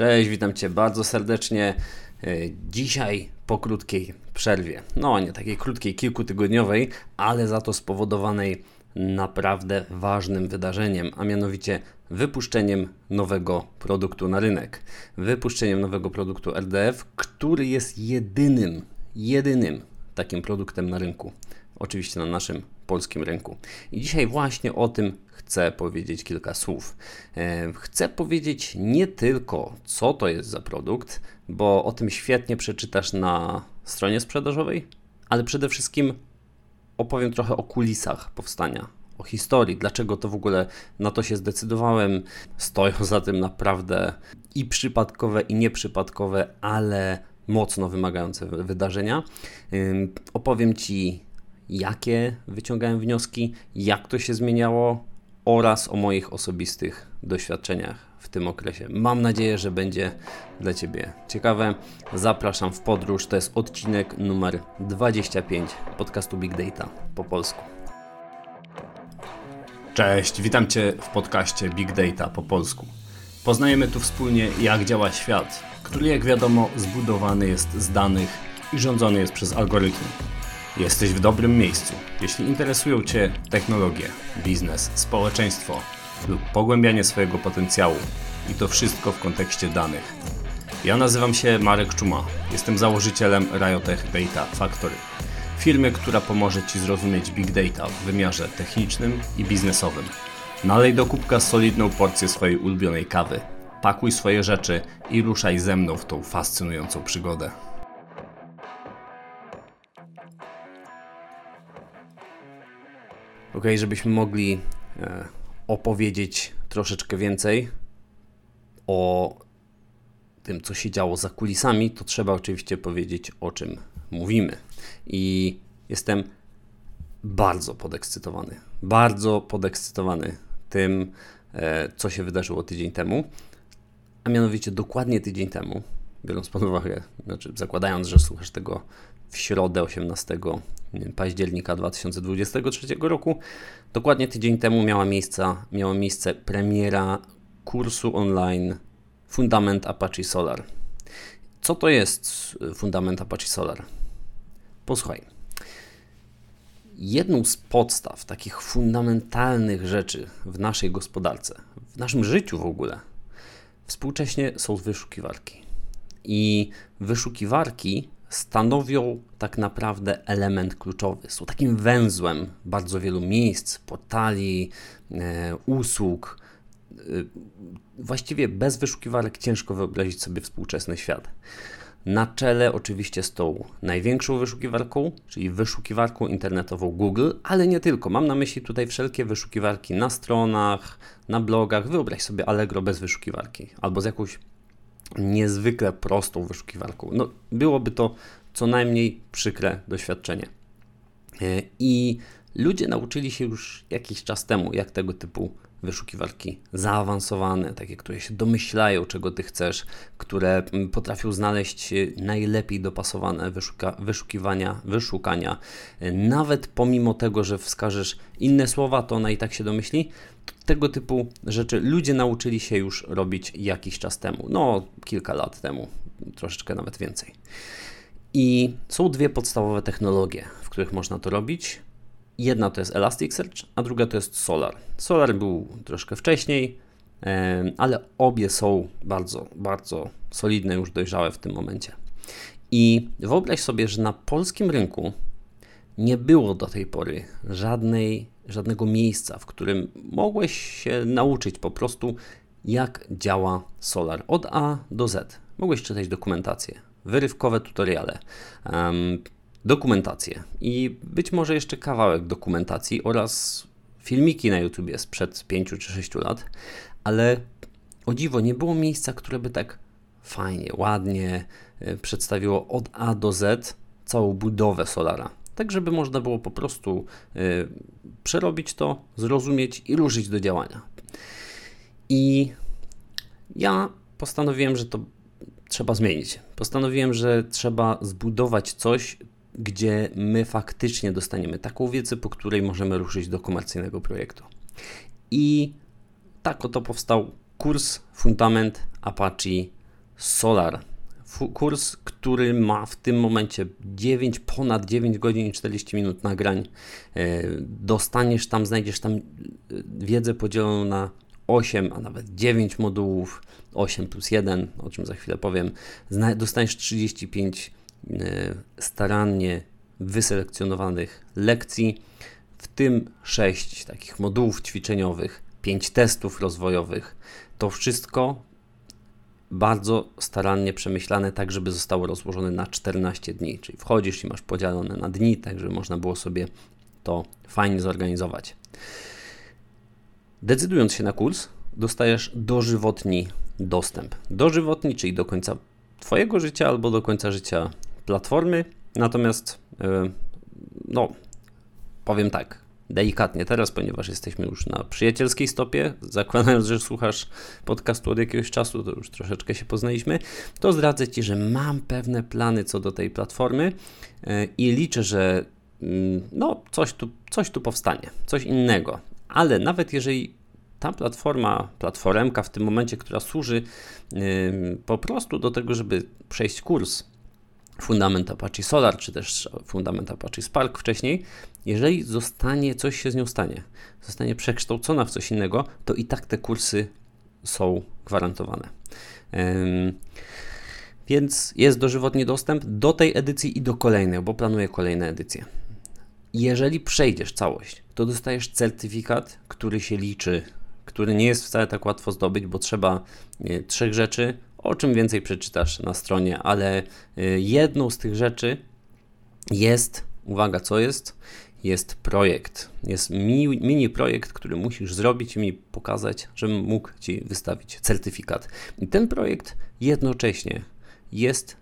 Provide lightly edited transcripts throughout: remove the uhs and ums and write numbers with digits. Cześć, witam Cię bardzo serdecznie. Dzisiaj po krótkiej przerwie, no nie takiej krótkiej, kilkutygodniowej, ale za to spowodowanej naprawdę ważnym wydarzeniem, a mianowicie wypuszczeniem nowego produktu na rynek. Wypuszczeniem nowego produktu RDF, który jest jedynym takim produktem na rynku. Oczywiście na naszym polskim rynku. I dzisiaj właśnie o tym chcę powiedzieć kilka słów. Chcę powiedzieć nie tylko, co to jest za produkt, bo o tym świetnie przeczytasz na stronie sprzedażowej, ale przede wszystkim opowiem trochę o kulisach powstania, o historii, dlaczego to w ogóle na to się zdecydowałem. Stoją za tym naprawdę i przypadkowe, i nieprzypadkowe, ale mocno wymagające wydarzenia. Opowiem Ci, jakie wyciągałem wnioski, jak to się zmieniało oraz o moich osobistych doświadczeniach w tym okresie. Mam nadzieję, że będzie dla Ciebie ciekawe. Zapraszam w podróż. To jest odcinek numer 25 podcastu Big Data po polsku. Cześć, witam Cię w podcaście Big Data po polsku. Poznajemy tu wspólnie, jak działa świat, który, jak wiadomo, zbudowany jest z danych i rządzony jest przez algorytmy. Jesteś w dobrym miejscu, jeśli interesują Cię technologie, biznes, społeczeństwo lub pogłębianie swojego potencjału i to wszystko w kontekście danych. Ja nazywam się Marek Czuma, jestem założycielem Riotech Data Factory, firmy, która pomoże Ci zrozumieć Big Data w wymiarze technicznym i biznesowym. Nalej do kubka solidną porcję swojej ulubionej kawy, pakuj swoje rzeczy i ruszaj ze mną w tą fascynującą przygodę. Ok, żebyśmy mogli opowiedzieć troszeczkę więcej o tym, co się działo za kulisami, to trzeba oczywiście powiedzieć, o czym mówimy. I jestem bardzo podekscytowany tym, co się wydarzyło tydzień temu, a mianowicie dokładnie tydzień temu, biorąc pod uwagę, znaczy zakładając, że słuchasz tego w środę 18 października 2023 roku. Dokładnie tydzień temu miała miejsce premiera kursu online Fundament Apache Solr. Co to jest Fundament Apache Solr? Posłuchaj. Jedną z podstaw takich fundamentalnych rzeczy w naszej gospodarce, w naszym życiu w ogóle, współcześnie są wyszukiwarki. I wyszukiwarki stanowią tak naprawdę element kluczowy. Są takim węzłem bardzo wielu miejsc, portali, usług. Właściwie bez wyszukiwarek ciężko wyobrazić sobie współczesny świat. Na czele oczywiście z tą największą wyszukiwarką, czyli wyszukiwarką internetową Google, ale nie tylko. Mam na myśli tutaj wszelkie wyszukiwarki na stronach, na blogach. Wyobraź sobie Allegro bez wyszukiwarki albo z jakąś niezwykle prostą wyszukiwarką. No, byłoby to co najmniej przykre doświadczenie. I ludzie nauczyli się już jakiś czas temu, jak tego typu wyszukiwarki zaawansowane, takie, które się domyślają, czego Ty chcesz, które potrafią znaleźć najlepiej dopasowane wyszukania. Nawet pomimo tego, że wskażesz inne słowa, to ona i tak się domyśli. Tego typu rzeczy ludzie nauczyli się już robić jakiś czas temu, no kilka lat temu, troszeczkę nawet więcej. I są dwie podstawowe technologie, w których można to robić. Jedna to jest Elasticsearch, a druga to jest Solr. Solr był troszkę wcześniej, ale obie są bardzo, bardzo solidne, już dojrzałe w tym momencie. I wyobraź sobie, że na polskim rynku nie było do tej pory żadnego miejsca, w którym mogłeś się nauczyć po prostu, jak działa Solr od A do Z. Mogłeś czytać dokumentację, wyrywkowe tutoriale, dokumentację i być może jeszcze kawałek dokumentacji oraz filmiki na YouTubie sprzed 5 czy 6 lat, ale o dziwo nie było miejsca, które by tak fajnie, ładnie przedstawiło od A do Z całą budowę Solra. Tak, żeby można było po prostu przerobić to, zrozumieć i ruszyć do działania. I ja postanowiłem, że to trzeba zmienić. Postanowiłem, że trzeba zbudować coś, gdzie my faktycznie dostaniemy taką wiedzę, po której możemy ruszyć do komercyjnego projektu. I tak oto powstał kurs Fundament Apache Solr. Kurs, który ma w tym momencie ponad 9 godzin i 40 minut nagrań. Dostaniesz tam, znajdziesz tam wiedzę podzieloną na 8, a nawet 9 modułów, 8 plus 1, o czym za chwilę powiem. Dostaniesz 35 starannie wyselekcjonowanych lekcji, w tym 6 takich modułów ćwiczeniowych, 5 testów rozwojowych. To wszystko bardzo starannie przemyślane, tak żeby zostało rozłożone na 14 dni, czyli wchodzisz i masz podzielone na dni, tak żeby można było sobie to fajnie zorganizować. Decydując się na kurs, dostajesz dożywotni dostęp. Dożywotni, czyli do końca Twojego życia albo do końca życia platformy. Natomiast, powiem tak, delikatnie teraz, ponieważ jesteśmy już na przyjacielskiej stopie, zakładając, że słuchasz podcastu od jakiegoś czasu, to już troszeczkę się poznaliśmy, to zdradzę Ci, że mam pewne plany co do tej platformy i liczę, że coś tu powstanie, coś innego. Ale nawet jeżeli ta platformka w tym momencie, która służy po prostu do tego, żeby przejść kurs Fundament Apache Solr, czy też Fundament Apache Spark wcześniej, jeżeli zostanie przekształcona w coś innego, to i tak te kursy są gwarantowane. Więc jest dożywotni dostęp do tej edycji i do kolejnych, bo planuję kolejne edycje. Jeżeli przejdziesz całość, to dostajesz certyfikat, który się liczy, który nie jest wcale tak łatwo zdobyć, bo trzeba 3 rzeczy, o czym więcej przeczytasz na stronie, ale jedną z tych rzeczy jest, uwaga, co jest? Jest projekt, jest mini projekt, który musisz zrobić i mi pokazać, żebym mógł Ci wystawić certyfikat. I ten projekt jednocześnie jest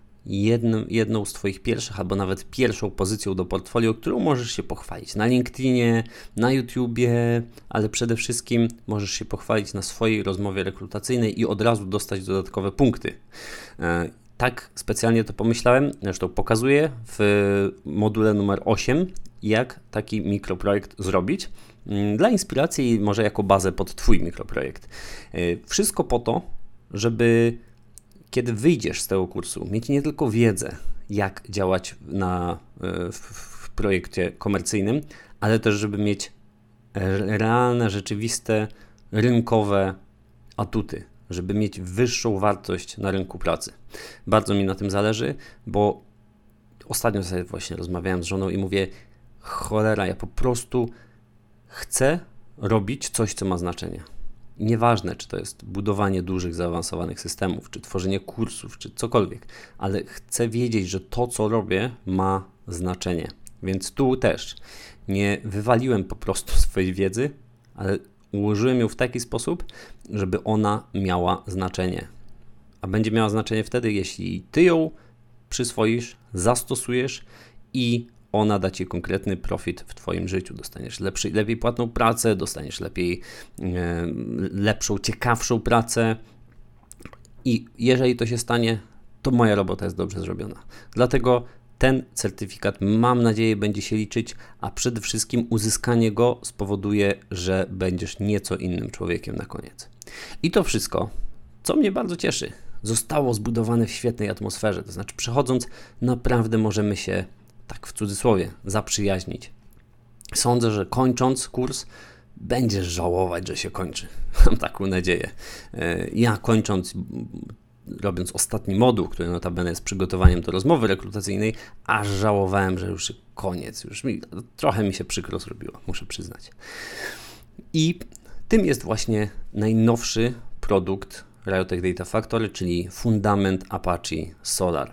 jedną z Twoich pierwszych, albo nawet pierwszą pozycją do portfolio, którą możesz się pochwalić na LinkedInie, na YouTubie, ale przede wszystkim możesz się pochwalić na swojej rozmowie rekrutacyjnej i od razu dostać dodatkowe punkty. Tak specjalnie to pomyślałem, zresztą pokazuję w module numer 8, jak taki mikroprojekt zrobić dla inspiracji i może jako bazę pod Twój mikroprojekt. Wszystko po to, żeby kiedy wyjdziesz z tego kursu, mieć nie tylko wiedzę, jak działać w projekcie komercyjnym, ale też, żeby mieć realne, rzeczywiste, rynkowe atuty, żeby mieć wyższą wartość na rynku pracy. Bardzo mi na tym zależy, bo ostatnio sobie właśnie rozmawiałem z żoną i mówię, cholera, ja po prostu chcę robić coś, co ma znaczenie. Nieważne, czy to jest budowanie dużych, zaawansowanych systemów, czy tworzenie kursów, czy cokolwiek, ale chcę wiedzieć, że to, co robię, ma znaczenie. Więc tu też nie wywaliłem po prostu swojej wiedzy, ale ułożyłem ją w taki sposób, żeby ona miała znaczenie. A będzie miała znaczenie wtedy, jeśli Ty ją przyswoisz, zastosujesz i ona da Ci konkretny profit w Twoim życiu. Dostaniesz lepiej płatną pracę, dostaniesz lepszą, ciekawszą pracę i jeżeli to się stanie, to moja robota jest dobrze zrobiona. Dlatego ten certyfikat, mam nadzieję, będzie się liczyć, a przede wszystkim uzyskanie go spowoduje, że będziesz nieco innym człowiekiem na koniec. I to wszystko, co mnie bardzo cieszy, zostało zbudowane w świetnej atmosferze. To znaczy, przechodząc, naprawdę możemy się, tak w cudzysłowie, zaprzyjaźnić. Sądzę, że kończąc kurs, będziesz żałować, że się kończy. Mam taką nadzieję. Ja kończąc, robiąc ostatni moduł, który notabene jest przygotowaniem do rozmowy rekrutacyjnej, aż żałowałem, że już koniec. Trochę mi się przykro zrobiło, muszę przyznać. I tym jest właśnie najnowszy produkt Riotech Data Factory, czyli Fundament Apache Solr.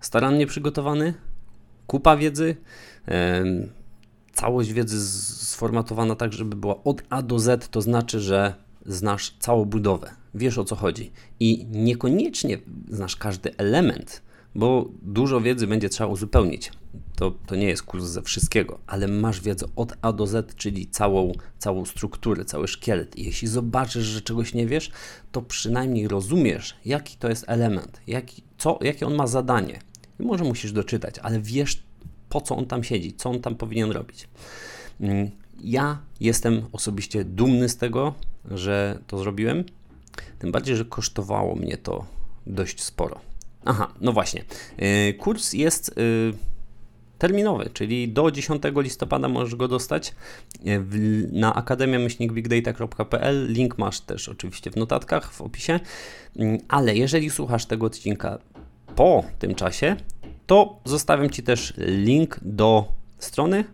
Starannie przygotowany, kupa wiedzy, całość wiedzy sformatowana tak, żeby była od A do Z, to znaczy, że znasz całą budowę, wiesz o co chodzi i niekoniecznie znasz każdy element, bo dużo wiedzy będzie trzeba uzupełnić. To nie jest kurs ze wszystkiego, ale masz wiedzę od A do Z, czyli całą strukturę, cały szkielet. I jeśli zobaczysz, że czegoś nie wiesz, to przynajmniej rozumiesz, jaki to jest element, jakie on ma zadanie. Może musisz doczytać, ale wiesz, po co on tam siedzi, co on tam powinien robić. Ja jestem osobiście dumny z tego, że to zrobiłem, tym bardziej, że kosztowało mnie to dość sporo. Aha, no właśnie. Kurs jest terminowy, czyli do 10 listopada możesz go dostać na akademia-bigdata.pl. Link masz też oczywiście w notatkach, w opisie. Ale jeżeli słuchasz tego odcinka po tym czasie, to zostawiam Ci też link do strony,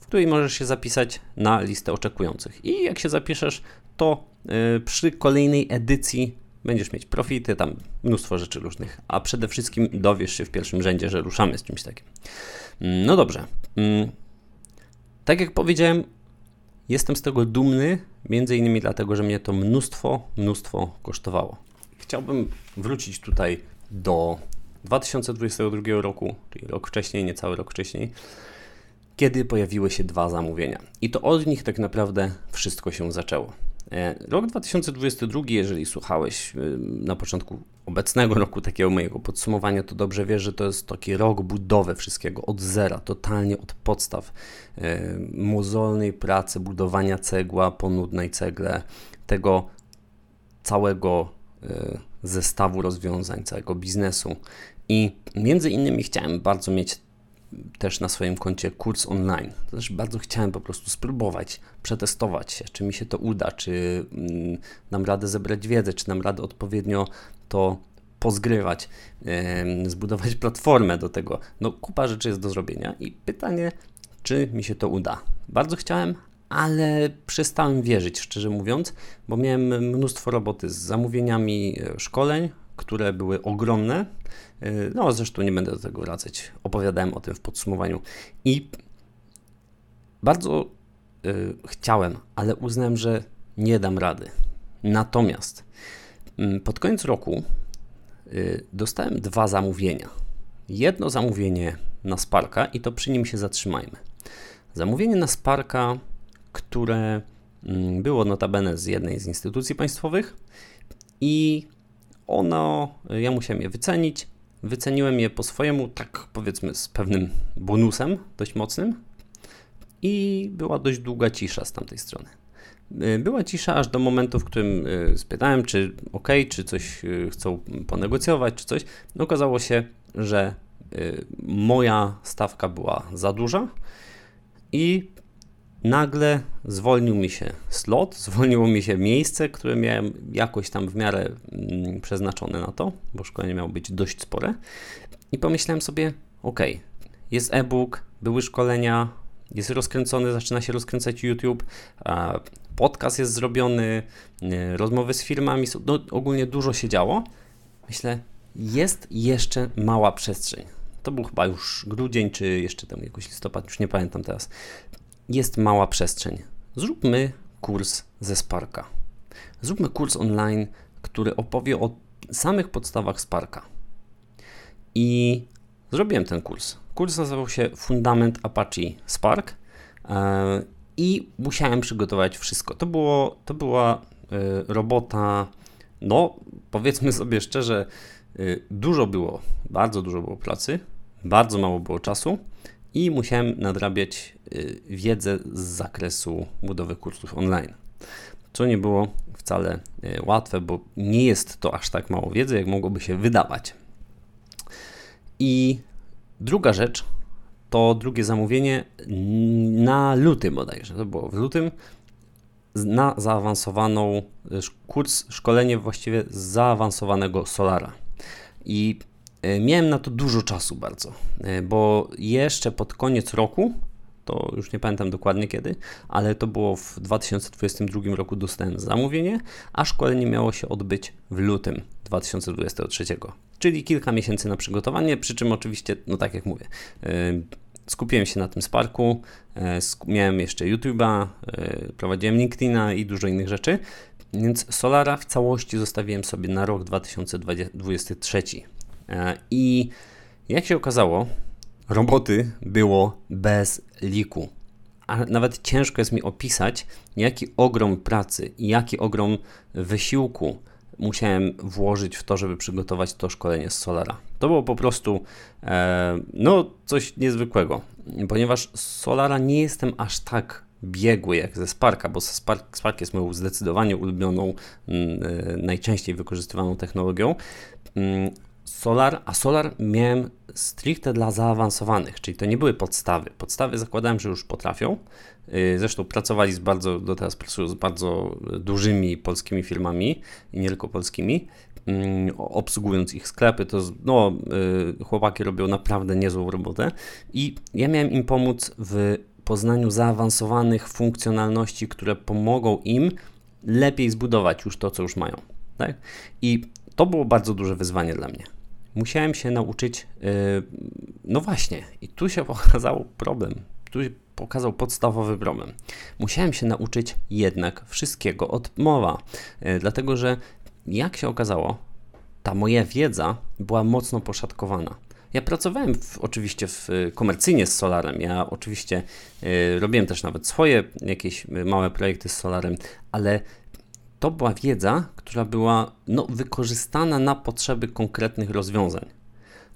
w której możesz się zapisać na listę oczekujących. I jak się zapiszesz, to przy kolejnej edycji będziesz mieć profity, tam mnóstwo rzeczy różnych, a przede wszystkim dowiesz się w pierwszym rzędzie, że ruszamy z czymś takim. No dobrze, tak jak powiedziałem, jestem z tego dumny, między innymi dlatego, że mnie to mnóstwo kosztowało. Chciałbym wrócić tutaj do 2022 roku, czyli rok wcześniej, niecały rok wcześniej, kiedy pojawiły się 2 zamówienia. I to od nich tak naprawdę wszystko się zaczęło. Rok 2022, jeżeli słuchałeś na początku obecnego roku takiego mojego podsumowania, to dobrze wiesz, że to jest taki rok budowy wszystkiego od zera, totalnie od podstaw, mozolnej pracy, budowania cegła po nudnej cegle, tego całego zestawu rozwiązań, całego biznesu. I między innymi chciałem bardzo mieć też na swoim koncie kurs online. To też bardzo chciałem po prostu spróbować, przetestować się, czy mi się to uda, czy dam radę zebrać wiedzę, czy dam radę odpowiednio to pozgrywać, zbudować platformę do tego. No kupa rzeczy jest do zrobienia i pytanie, czy mi się to uda. Bardzo chciałem, ale przestałem wierzyć, szczerze mówiąc, bo miałem mnóstwo roboty z zamówieniami szkoleń, które były ogromne, no zresztą nie będę do tego wracać, opowiadałem o tym w podsumowaniu i bardzo chciałem, ale uznałem, że nie dam rady. Natomiast pod koniec roku dostałem 2 zamówienia. Jedno zamówienie na Sparka i to przy nim się zatrzymajmy. Zamówienie na Sparka, które było notabene z jednej z instytucji państwowych i ja musiałem je wycenić. Wyceniłem je po swojemu, tak powiedzmy z pewnym bonusem dość mocnym i była dość długa cisza z tamtej strony. Była cisza aż do momentu, w którym spytałem, czy ok, czy coś chcą ponegocjować, czy coś. Okazało się, że moja stawka była za duża i nagle zwolnił mi się slot, zwolniło mi się miejsce, które miałem jakoś tam w miarę przeznaczone na to, bo szkolenie miało być dość spore. I pomyślałem sobie, ok, jest e-book, były szkolenia, jest rozkręcony, zaczyna się rozkręcać YouTube, podcast jest zrobiony, rozmowy z firmami, no ogólnie dużo się działo. Myślę, jest jeszcze mała przestrzeń. To był chyba już grudzień, czy jeszcze tam jakoś listopad, już nie pamiętam teraz. Jest mała przestrzeń. Zróbmy kurs ze Sparka. Zróbmy kurs online, który opowie o samych podstawach Sparka. I zrobiłem ten kurs. Kurs nazywał się Fundament Apache Spark i musiałem przygotować wszystko. To była robota, no powiedzmy sobie szczerze, bardzo dużo było pracy, bardzo mało było czasu. I musiałem nadrabiać wiedzę z zakresu budowy kursów online, co nie było wcale łatwe, bo nie jest to aż tak mało wiedzy, jak mogłoby się wydawać. I druga rzecz, to drugie zamówienie na luty bodajże, to było w lutym, na zaawansowaną szkolenie właściwie z zaawansowanego Solara. I miałem na to dużo czasu bardzo, bo jeszcze pod koniec roku, to już nie pamiętam dokładnie kiedy, ale to było w 2022 roku dostałem zamówienie, a szkolenie miało się odbyć w lutym 2023, czyli kilka miesięcy na przygotowanie, przy czym oczywiście, no tak jak mówię, skupiłem się na tym Sparku, miałem jeszcze YouTube'a, prowadziłem LinkedIna i dużo innych rzeczy, więc Solara w całości zostawiłem sobie na rok 2023. I jak się okazało, roboty było bez liku, a nawet ciężko jest mi opisać, jaki ogrom pracy i jaki ogrom wysiłku musiałem włożyć w to, żeby przygotować to szkolenie z Solara. To było po prostu coś niezwykłego, ponieważ z Solara nie jestem aż tak biegły jak ze Sparka, bo Spark jest moją zdecydowanie ulubioną, najczęściej wykorzystywaną technologią. Solar miałem stricte dla zaawansowanych, czyli to nie były podstawy. Podstawy zakładałem, że już potrafią. Zresztą pracowali do teraz pracują z bardzo dużymi polskimi firmami i nie tylko polskimi, obsługując ich sklepy. To chłopaki robią naprawdę niezłą robotę i ja miałem im pomóc w poznaniu zaawansowanych funkcjonalności, które pomogą im lepiej zbudować już to, co już mają. Tak? I to było bardzo duże wyzwanie dla mnie. Musiałem się nauczyć, i tu się pokazał problem, tu się pokazał podstawowy problem. Musiałem się nauczyć jednak wszystkiego od nowa, dlatego że jak się okazało, ta moja wiedza była mocno poszatkowana. Ja pracowałem komercyjnie z Solarem, ja oczywiście robiłem też nawet swoje jakieś małe projekty z Solarem, ale to była wiedza, która była wykorzystana na potrzeby konkretnych rozwiązań.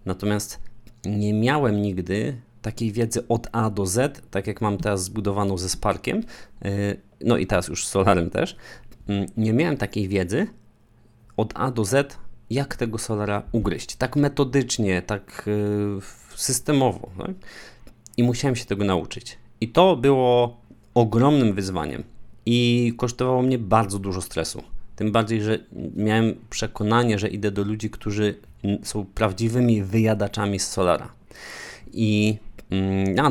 Natomiast nie miałem nigdy takiej wiedzy od A do Z, tak jak mam teraz zbudowaną ze Sparkiem, i teraz już z Solarem też. Nie miałem takiej wiedzy od A do Z, jak tego Solara ugryźć, tak metodycznie, tak systemowo. Tak? I musiałem się tego nauczyć. I to było ogromnym wyzwaniem. I kosztowało mnie bardzo dużo stresu. Tym bardziej, że miałem przekonanie, że idę do ludzi, którzy są prawdziwymi wyjadaczami z Solara. I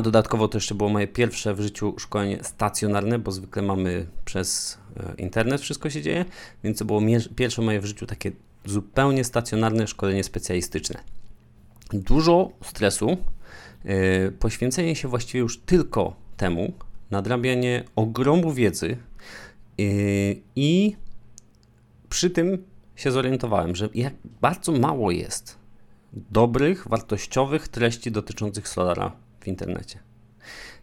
dodatkowo to jeszcze było moje pierwsze w życiu szkolenie stacjonarne, bo zwykle mamy przez internet wszystko się dzieje, więc to było pierwsze moje w życiu takie zupełnie stacjonarne szkolenie specjalistyczne. Dużo stresu, poświęcenie się właściwie już tylko temu, nadrabianie ogromu wiedzy i przy tym się zorientowałem, że jak bardzo mało jest dobrych, wartościowych treści dotyczących Solara w internecie.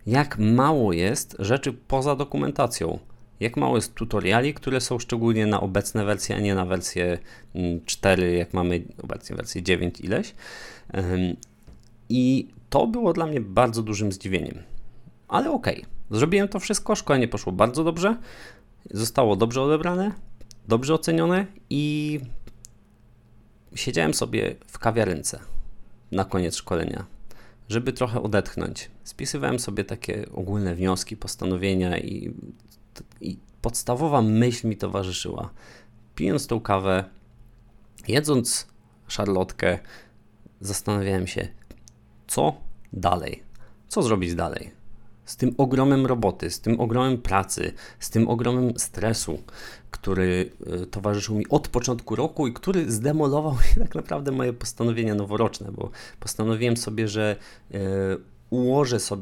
Jak mało jest rzeczy poza dokumentacją. Jak mało jest tutoriali, które są szczególnie na obecne wersje, a nie na wersję 4, jak mamy obecnie wersję 9 ileś. I to było dla mnie bardzo dużym zdziwieniem. Ale okej. Zrobiłem to wszystko, szkolenie poszło bardzo dobrze, zostało dobrze odebrane, dobrze ocenione i siedziałem sobie w kawiarence na koniec szkolenia, żeby trochę odetchnąć. Spisywałem sobie takie ogólne wnioski, postanowienia i podstawowa myśl mi towarzyszyła. Pijąc tą kawę, jedząc szarlotkę, zastanawiałem się, co dalej, co zrobić dalej. Z tym ogromem roboty, z tym ogromem pracy, z tym ogromem stresu, który towarzyszył mi od początku roku i który zdemolował tak naprawdę moje postanowienia noworoczne, bo postanowiłem sobie, że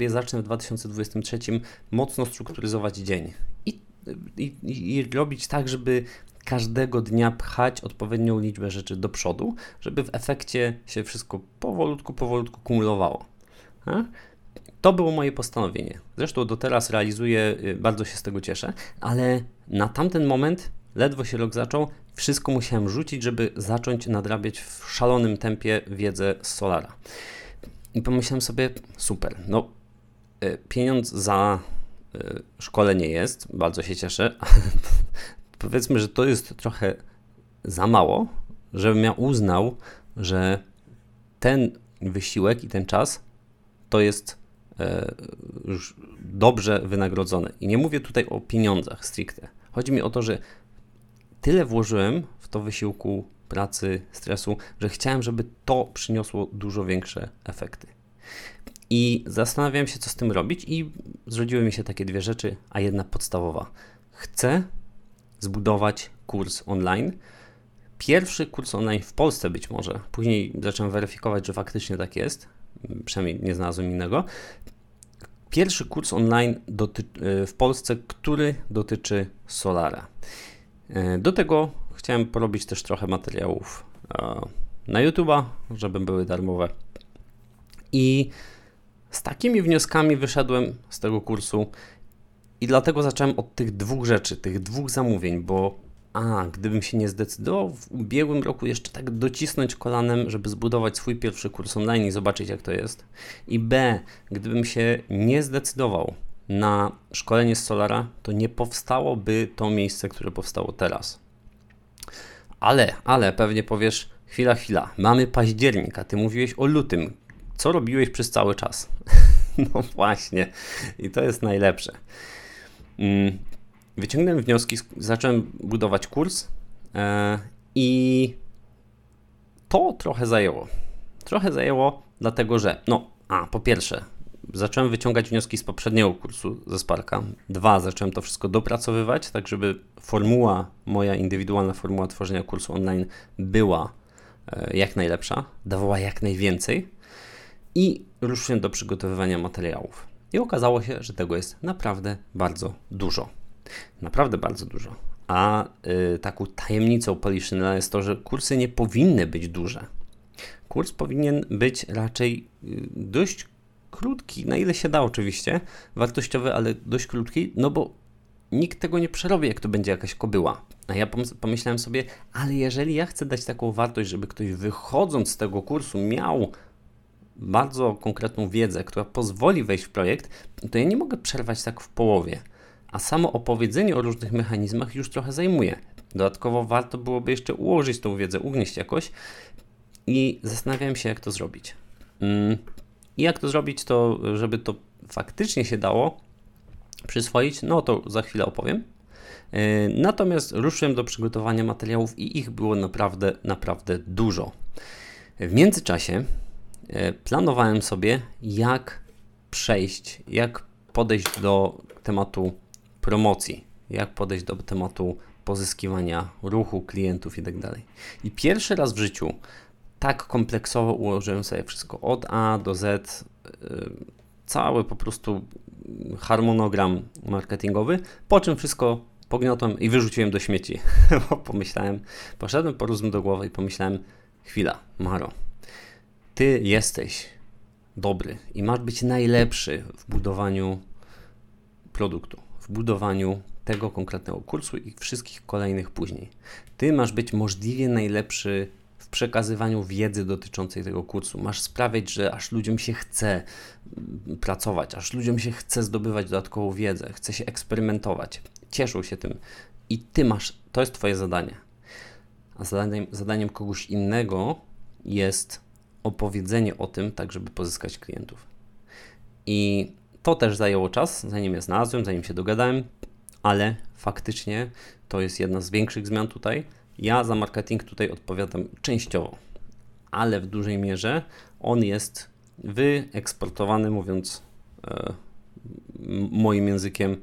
zacznę w 2023 mocno strukturyzować dzień i robić tak, żeby każdego dnia pchać odpowiednią liczbę rzeczy do przodu, żeby w efekcie się wszystko powolutku kumulowało. Ha? To było moje postanowienie. Zresztą do teraz realizuję, bardzo się z tego cieszę, ale na tamten moment, ledwo się rok zaczął, wszystko musiałem rzucić, żeby zacząć nadrabiać w szalonym tempie wiedzę z Solara. I pomyślałem sobie, super, pieniądz za szkolenie jest, bardzo się cieszę, ale powiedzmy, że to jest trochę za mało, żebym ja uznał, że ten wysiłek i ten czas to jest już dobrze wynagrodzone. I nie mówię tutaj o pieniądzach stricte. Chodzi mi o to, że tyle włożyłem w to wysiłku, pracy, stresu, że chciałem, żeby to przyniosło dużo większe efekty. I zastanawiałem się, co z tym robić i zrodziły mi się takie dwie rzeczy, a jedna podstawowa. Chcę zbudować kurs online. Pierwszy kurs online w Polsce być może. Później zacząłem weryfikować, że faktycznie tak jest. Przynajmniej nie znalazłem innego. Pierwszy kurs online w Polsce, który dotyczy Solara. Do tego chciałem porobić też trochę materiałów na YouTube'a, żeby były darmowe. I z takimi wnioskami wyszedłem z tego kursu i dlatego zacząłem od tych dwóch rzeczy, tych dwóch zamówień, bo gdybym się nie zdecydował w ubiegłym roku jeszcze tak docisnąć kolanem, żeby zbudować swój pierwszy kurs online i zobaczyć, jak to jest. I B, gdybym się nie zdecydował na szkolenie z Solara, to nie powstałoby to miejsce, które powstało teraz. Ale pewnie powiesz, Chwila. Mamy październik, a ty mówiłeś o lutym. Co robiłeś przez cały czas? No właśnie. I to jest najlepsze. Wyciągnąłem wnioski, zacząłem budować kurs i to trochę zajęło. Dlatego że, po pierwsze, zacząłem wyciągać wnioski z poprzedniego kursu ze Sparka. 2, zacząłem to wszystko dopracowywać, tak żeby moja indywidualna formuła tworzenia kursu online była jak najlepsza, dawała jak najwięcej i ruszyłem do przygotowywania materiałów. I okazało się, że tego jest naprawdę bardzo dużo. A taką tajemnicą Polishina jest to, że kursy nie powinny być duże. Kurs powinien być raczej dość krótki, na ile się da oczywiście, wartościowy, ale dość krótki, no bo nikt tego nie przerobi, jak to będzie jakaś kobyła. A ja pomyślałem sobie, ale jeżeli ja chcę dać taką wartość, żeby ktoś wychodząc z tego kursu miał bardzo konkretną wiedzę, która pozwoli wejść w projekt, to ja nie mogę przerwać tak w połowie. A samo opowiedzenie o różnych mechanizmach już trochę zajmuje. Dodatkowo warto byłoby jeszcze ułożyć tą wiedzę, ugnieść jakoś i zastanawiałem się, jak to zrobić. I jak to zrobić, to żeby to faktycznie się dało przyswoić, no to za chwilę opowiem. Natomiast ruszyłem do przygotowania materiałów i ich było naprawdę dużo. W międzyczasie planowałem sobie, jak podejść do tematu promocji, jak podejść do tematu pozyskiwania ruchu, klientów i tak dalej. I pierwszy raz w życiu tak kompleksowo ułożyłem sobie wszystko od A do Z, cały po prostu harmonogram marketingowy, po czym wszystko pogniotłem i wyrzuciłem do śmieci, bo poszedłem po rozum do głowy i pomyślałem, chwila, Maro, ty jesteś dobry i masz być najlepszy w budowaniu produktu, w budowaniu tego konkretnego kursu i wszystkich kolejnych później. Ty masz być możliwie najlepszy w przekazywaniu wiedzy dotyczącej tego kursu. Masz sprawiać, że aż ludziom się chce pracować, aż ludziom się chce zdobywać dodatkową wiedzę, chce się eksperymentować, cieszą się tym i ty masz, to jest twoje zadanie. A zadaniem kogoś innego jest opowiedzenie o tym, tak żeby pozyskać klientów. I to też zajęło czas, zanim je znalazłem, zanim się dogadałem, ale faktycznie to jest jedna z większych zmian tutaj. Ja za marketing tutaj odpowiadam częściowo, ale w dużej mierze on jest wyeksportowany, mówiąc moim językiem,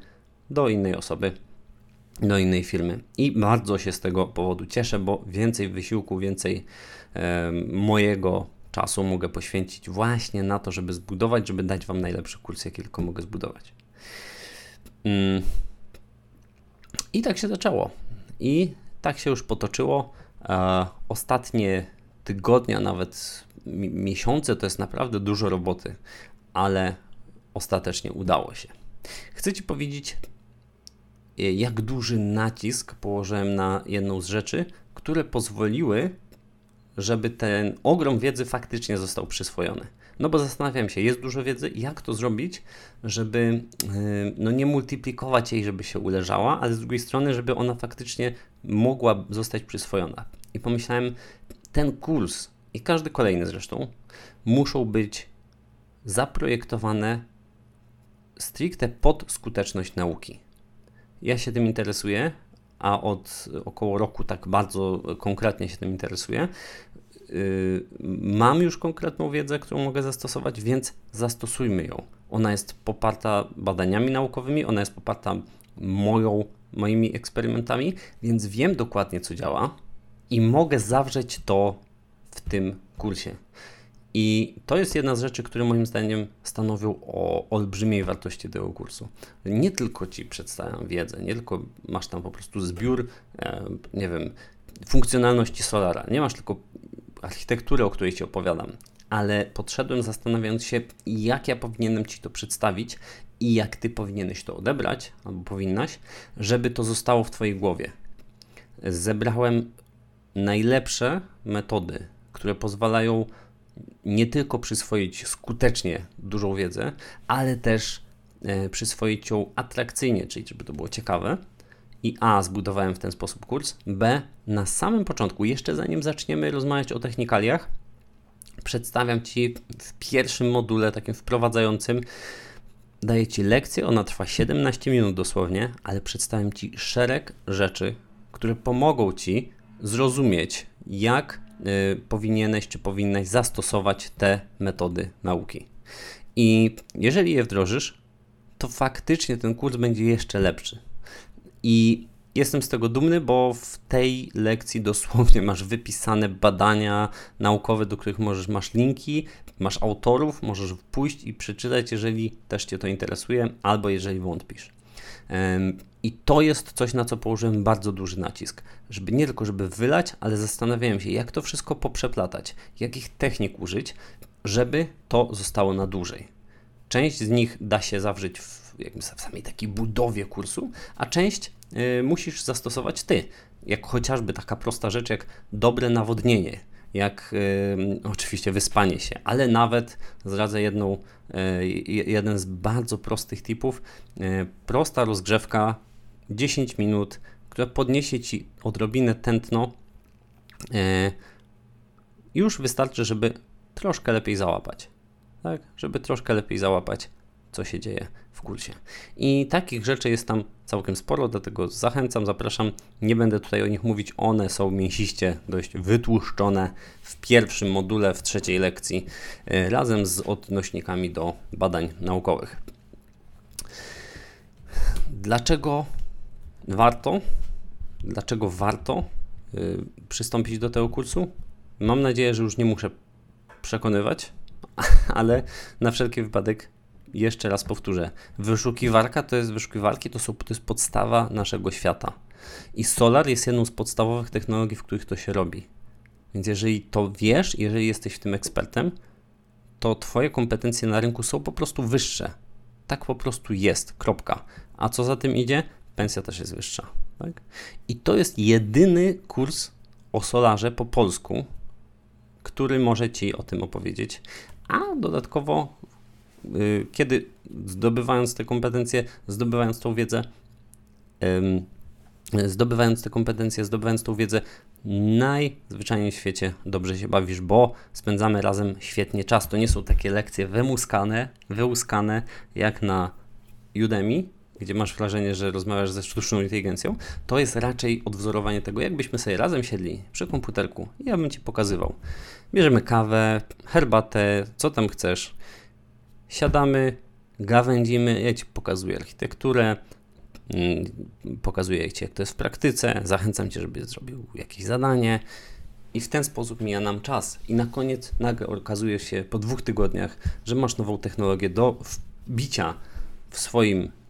do innej osoby, do innej firmy. I bardzo się z tego powodu cieszę, bo więcej wysiłku, więcej mojego czasu mogę poświęcić właśnie na to, żeby zbudować, żeby dać Wam najlepszy kurs, jaki tylko mogę zbudować. I tak się zaczęło. I tak się już potoczyło. Ostatnie tygodnie, a nawet miesiące to jest naprawdę dużo roboty, ale ostatecznie udało się. Chcę Ci powiedzieć, jak duży nacisk położyłem na jedną z rzeczy, które pozwoliły, żeby ten ogrom wiedzy faktycznie został przyswojony. No bo zastanawiam się, jest dużo wiedzy, jak to zrobić, żeby nie multiplikować jej, żeby się uleżała, ale z drugiej strony, żeby ona faktycznie mogła zostać przyswojona. I pomyślałem, ten kurs i każdy kolejny zresztą muszą być zaprojektowane stricte pod skuteczność nauki. Ja się tym interesuję, a od około roku tak bardzo konkretnie się tym interesuję. Mam już konkretną wiedzę, którą mogę zastosować, więc zastosujmy ją. Ona jest poparta badaniami naukowymi, ona jest poparta moimi eksperymentami, więc wiem dokładnie, co działa i mogę zawrzeć to w tym kursie. I to jest jedna z rzeczy, które moim zdaniem stanowią o olbrzymiej wartości tego kursu. Nie tylko Ci przedstawiam wiedzę, nie tylko masz tam po prostu zbiór, funkcjonalności Solara. Nie masz tylko architektury, o której Ci opowiadam, ale podszedłem zastanawiając się, jak ja powinienem Ci to przedstawić i jak Ty powinieneś to odebrać, albo powinnaś, żeby to zostało w Twojej głowie. Zebrałem najlepsze metody, które pozwalają nie tylko przyswoić skutecznie dużą wiedzę, ale też przyswoić ją atrakcyjnie, czyli żeby to było ciekawe I A, zbudowałem w ten sposób kurs, B, na samym początku, jeszcze zanim zaczniemy rozmawiać o technikaliach, przedstawiam Ci w pierwszym module, takim wprowadzającym, daję Ci lekcję, ona trwa 17 minut dosłownie, ale przedstawiam Ci szereg rzeczy, które pomogą Ci zrozumieć, jak powinieneś czy powinnaś zastosować te metody nauki. I jeżeli je wdrożysz, to faktycznie ten kurs będzie jeszcze lepszy. I jestem z tego dumny, bo w tej lekcji dosłownie masz wypisane badania naukowe, do których masz linki, masz autorów, możesz pójść i przeczytać, jeżeli też Cię to interesuje, albo jeżeli wątpisz. I to jest coś, na co położyłem bardzo duży nacisk, żeby nie tylko żeby wylać, ale zastanawiałem się, jak to wszystko poprzeplatać, jakich technik użyć, żeby to zostało na dłużej. Część z nich da się zawrzeć w samej takiej budowie kursu, a część musisz zastosować Ty, jak chociażby taka prosta rzecz jak dobre nawodnienie, jak oczywiście wyspanie się, ale nawet zdradzę jeden z bardzo prostych tipów, prosta rozgrzewka 10 minut, która podniesie Ci odrobinę tętno, już wystarczy, żeby troszkę lepiej załapać, tak? Żeby troszkę lepiej załapać, co się dzieje w kursie. I takich rzeczy jest tam całkiem sporo, dlatego zachęcam, zapraszam. Nie będę tutaj o nich mówić, one są mięsiście dość wytłuszczone w pierwszym module, w trzeciej lekcji, razem z odnośnikami do badań naukowych. Dlaczego warto przystąpić do tego kursu? Mam nadzieję, że już nie muszę przekonywać, ale na wszelki wypadek jeszcze raz powtórzę, wyszukiwarki to jest podstawa naszego świata i Solr jest jedną z podstawowych technologii, w których to się robi. Więc jeżeli to wiesz, jeżeli jesteś w tym ekspertem, to Twoje kompetencje na rynku są po prostu wyższe. Tak po prostu jest, kropka. A co za tym idzie? Pensja też jest wyższa. Tak? I to jest jedyny kurs o Solrze po polsku, który może Ci o tym opowiedzieć, a dodatkowo kiedy zdobywając tę kompetencję, najzwyczajniej w świecie dobrze się bawisz, bo spędzamy razem świetnie czas. To nie są takie lekcje wyłuskane jak na Udemy, gdzie masz wrażenie, że rozmawiasz ze sztuczną inteligencją. To jest raczej odwzorowanie tego, jakbyśmy sobie razem siedli przy komputerku i ja bym Ci pokazywał. Bierzemy kawę, herbatę, co tam chcesz. Siadamy, gawędzimy, ja Ci pokazuję architekturę, pokazuję Ci, jak to jest w praktyce, zachęcam Cię, żebyś zrobił jakieś zadanie i w ten sposób mija nam czas. I na koniec nagle okazuje się po 2 tygodniach, że masz nową technologię do wbicia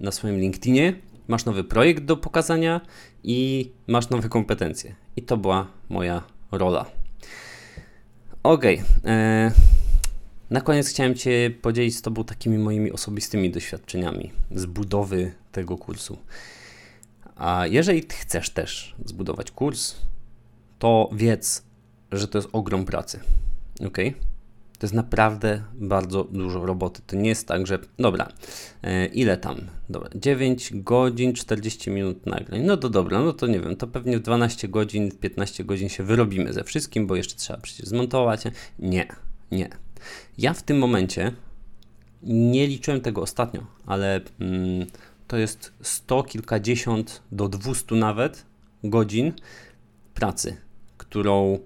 na swoim LinkedInie, masz nowy projekt do pokazania i masz nowe kompetencje. I to była moja rola. Okej. Na koniec chciałem Cię podzielić z Tobą takimi moimi osobistymi doświadczeniami z budowy tego kursu. A jeżeli chcesz też zbudować kurs, to wiedz, że to jest ogrom pracy. Okay? To jest naprawdę bardzo dużo roboty. To nie jest tak, że ile tam? 9 godzin, 40 minut nagrań. No to dobra, no to nie wiem, to pewnie w 12 godzin, 15 godzin się wyrobimy ze wszystkim, bo jeszcze trzeba przecież zmontować. Nie. Ja w tym momencie, nie liczyłem tego ostatnio, ale to jest 100 kilkadziesiąt do 200 nawet godzin pracy, którą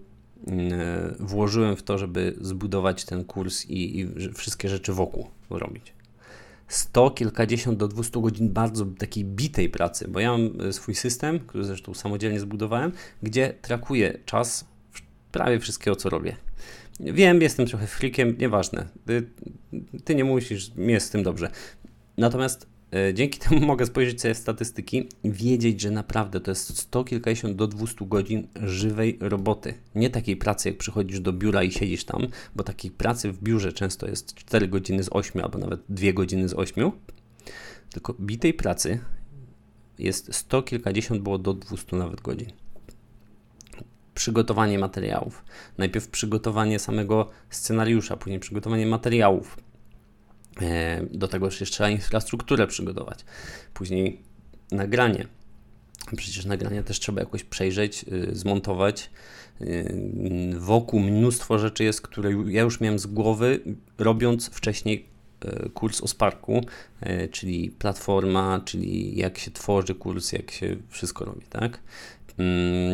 włożyłem w to, żeby zbudować ten kurs i wszystkie rzeczy wokół robić. 100 kilkadziesiąt do 200 godzin bardzo takiej bitej pracy, bo ja mam swój system, który zresztą samodzielnie zbudowałem, gdzie trakuję czas prawie wszystkiego, co robię. Wiem, jestem trochę freakiem, nieważne, ty nie musisz, mi jest z tym dobrze. Natomiast dzięki temu mogę spojrzeć sobie w statystyki i wiedzieć, że naprawdę to jest 100 kilkadziesiąt do 200 godzin żywej roboty. Nie takiej pracy, jak przychodzisz do biura i siedzisz tam, bo takiej pracy w biurze często jest 4 godziny z 8 albo nawet 2 godziny z 8, tylko bitej pracy jest 100 kilkadziesiąt, było do 200 nawet godzin. Przygotowanie materiałów. Najpierw przygotowanie samego scenariusza, później przygotowanie materiałów. Do tego jeszcze trzeba infrastrukturę przygotować. Później nagranie. Przecież nagrania też trzeba jakoś przejrzeć, zmontować. Wokół mnóstwo rzeczy jest, które ja już miałem z głowy, robiąc wcześniej kurs o Sparku, czyli platforma, czyli jak się tworzy kurs, jak się wszystko robi, tak?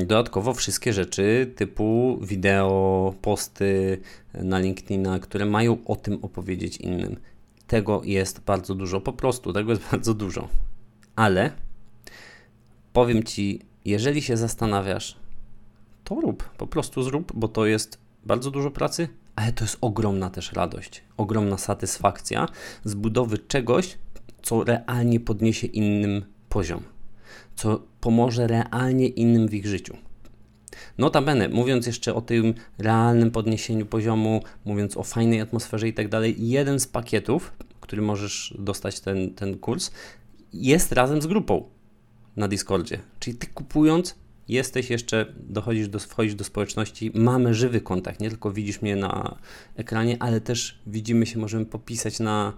Dodatkowo wszystkie rzeczy typu wideo, posty na LinkedIna, które mają o tym opowiedzieć innym. Tego jest bardzo dużo, po prostu tego jest bardzo dużo. Ale powiem Ci, jeżeli się zastanawiasz, to rób, po prostu zrób, bo to jest bardzo dużo pracy, ale to jest ogromna też radość, ogromna satysfakcja z budowy czegoś, co realnie podniesie innym poziom, co pomoże realnie innym w ich życiu. Notabene, mówiąc jeszcze o tym realnym podniesieniu poziomu, mówiąc o fajnej atmosferze i tak dalej, jeden z pakietów, który możesz dostać ten kurs, jest razem z grupą na Discordzie. Czyli Ty kupując, jesteś jeszcze, wchodzisz do społeczności, mamy żywy kontakt, nie tylko widzisz mnie na ekranie, ale też widzimy się, możemy popisać na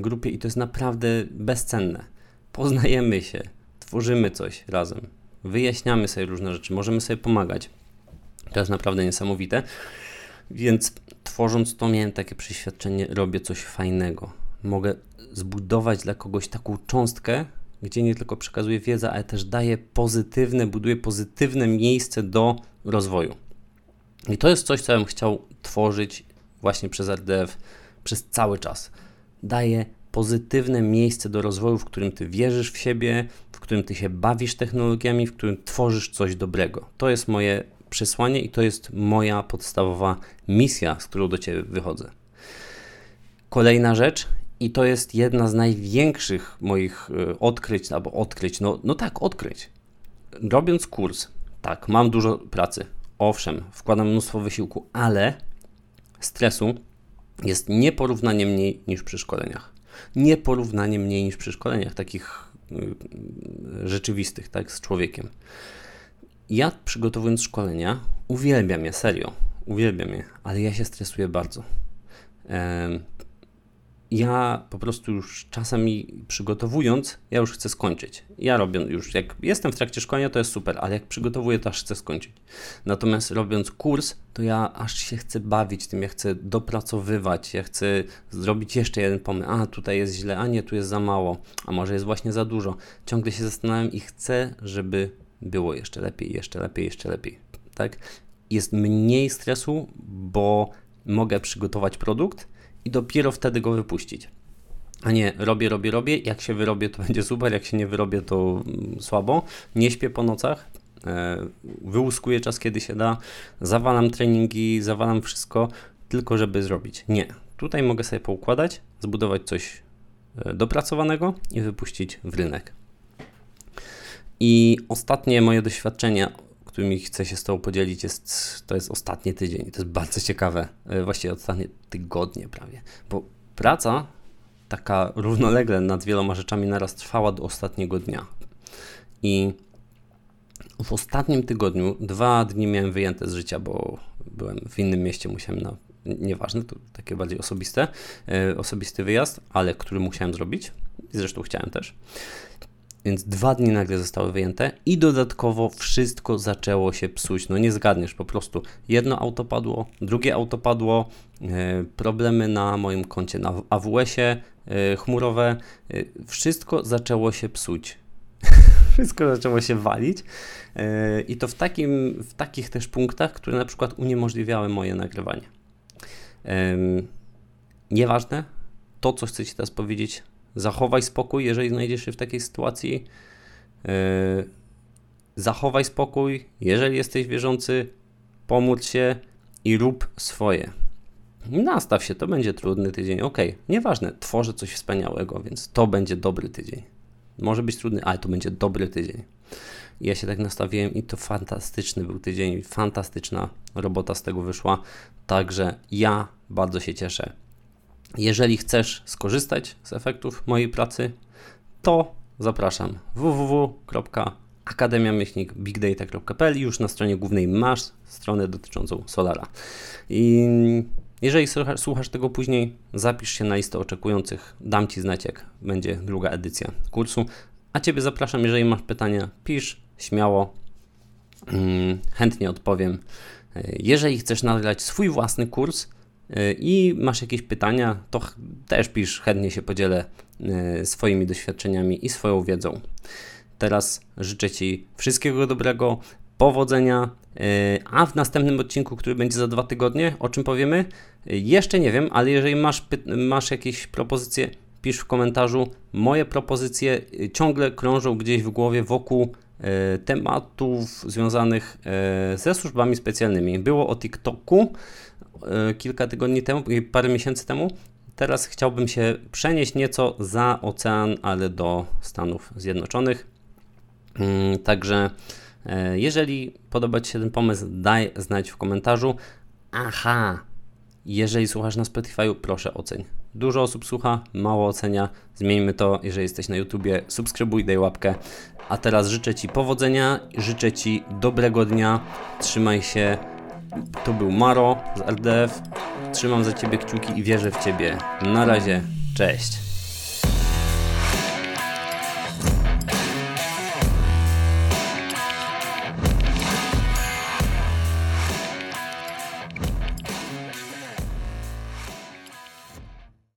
grupie i to jest naprawdę bezcenne. Poznajemy się, tworzymy coś razem, wyjaśniamy sobie różne rzeczy, możemy sobie pomagać. To jest naprawdę niesamowite. Więc tworząc to, miałem takie przeświadczenie, robię coś fajnego. Mogę zbudować dla kogoś taką cząstkę, gdzie nie tylko przekazuję wiedzę, ale też daję buduję pozytywne miejsce do rozwoju. I to jest coś, co ja bym chciał tworzyć właśnie przez RDF przez cały czas. Daję pozytywne miejsce do rozwoju, w którym Ty wierzysz w siebie, w którym Ty się bawisz technologiami, w którym tworzysz coś dobrego. To jest moje przesłanie i to jest moja podstawowa misja, z którą do Ciebie wychodzę. Kolejna rzecz, i to jest jedna z największych moich odkryć, albo odkryć, odkryć. Robiąc kurs, tak, mam dużo pracy, owszem, wkładam mnóstwo wysiłku, ale stresu jest nieporównanie mniej niż przy szkoleniach. Nieporównanie mniej niż przy szkoleniach takich rzeczywistych, tak, z człowiekiem. Ja przygotowując szkolenia, uwielbiam je, serio, ale ja się stresuję bardzo. Ja po prostu już czasami przygotowując, ja już chcę skończyć. Ja robię już, jak jestem w trakcie szkolenia, to jest super, ale jak przygotowuję, to aż chcę skończyć. Natomiast robiąc kurs, to ja aż się chcę bawić tym, ja chcę dopracowywać, ja chcę zrobić jeszcze jeden pomysł. A tutaj jest źle, a nie, tu jest za mało, a może jest właśnie za dużo. Ciągle się zastanawiam i chcę, żeby było jeszcze lepiej, tak? Jest mniej stresu, bo mogę przygotować produkt, i dopiero wtedy go wypuścić. A nie, robię, jak się wyrobię, to będzie super, jak się nie wyrobię, to słabo. Nie śpię po nocach, wyłuskuję czas, kiedy się da, zawalam treningi, zawalam wszystko, tylko żeby zrobić. Nie, tutaj mogę sobie poukładać, zbudować coś dopracowanego i wypuścić w rynek. I ostatnie moje doświadczenia, którymi chcę się z Tobą podzielić, to jest ostatni tydzień. To jest bardzo ciekawe, właściwie ostatnie tygodnie prawie, bo praca taka równolegle nad wieloma rzeczami naraz trwała do ostatniego dnia. I w ostatnim tygodniu 2 dni miałem wyjęte z życia, bo byłem w innym mieście, musiałem nieważne, to takie bardziej osobisty wyjazd, ale który musiałem zrobić i zresztą chciałem też. Więc 2 dni nagle zostały wyjęte i dodatkowo wszystko zaczęło się psuć. No nie zgadniesz, po prostu jedno auto padło, drugie auto padło, problemy na moim koncie, na AWS-ie, chmurowe, wszystko zaczęło się psuć. Wszystko zaczęło się walić i to w takich też punktach, które na przykład uniemożliwiały moje nagrywanie. Nieważne, to co chcę Ci teraz powiedzieć, zachowaj spokój, jeżeli znajdziesz się w takiej sytuacji. Zachowaj spokój, jeżeli jesteś wierzący, pomódl się i rób swoje. Nastaw się, to będzie trudny tydzień, okej, nieważne, tworzę coś wspaniałego, więc to będzie dobry tydzień. Może być trudny, ale to będzie dobry tydzień. Ja się tak nastawiłem i to fantastyczny był tydzień, fantastyczna robota z tego wyszła, także ja bardzo się cieszę. Jeżeli chcesz skorzystać z efektów mojej pracy, to zapraszam www.akademia-bigdata.pl. Już na stronie głównej masz stronę dotyczącą Solara. I jeżeli słuchasz tego później, zapisz się na listę oczekujących. Dam Ci znać, jak będzie druga edycja kursu. A Ciebie zapraszam, jeżeli masz pytania, pisz, śmiało, chętnie odpowiem. Jeżeli chcesz nagrać swój własny kurs i masz jakieś pytania, to też pisz, chętnie się podzielę swoimi doświadczeniami i swoją wiedzą. Teraz życzę Ci wszystkiego dobrego, powodzenia, a w następnym odcinku, który będzie za 2 tygodnie, o czym powiemy? Jeszcze nie wiem, ale jeżeli masz jakieś propozycje, pisz w komentarzu. Moje propozycje ciągle krążą gdzieś w głowie wokół tematów związanych ze służbami specjalnymi. Było o TikToku kilka tygodni temu, parę miesięcy temu. Teraz chciałbym się przenieść nieco za ocean, ale do Stanów Zjednoczonych. Także jeżeli podoba Ci się ten pomysł, daj znać w komentarzu. Jeżeli słuchasz na Spotify, proszę oceń. Dużo osób słucha, mało ocenia. Zmieńmy to. Jeżeli jesteś na YouTubie, subskrybuj, daj łapkę. A teraz życzę Ci powodzenia, życzę Ci dobrego dnia. Trzymaj się. To był Maro z RDF. Trzymam za Ciebie kciuki i wierzę w Ciebie. Na razie. Cześć.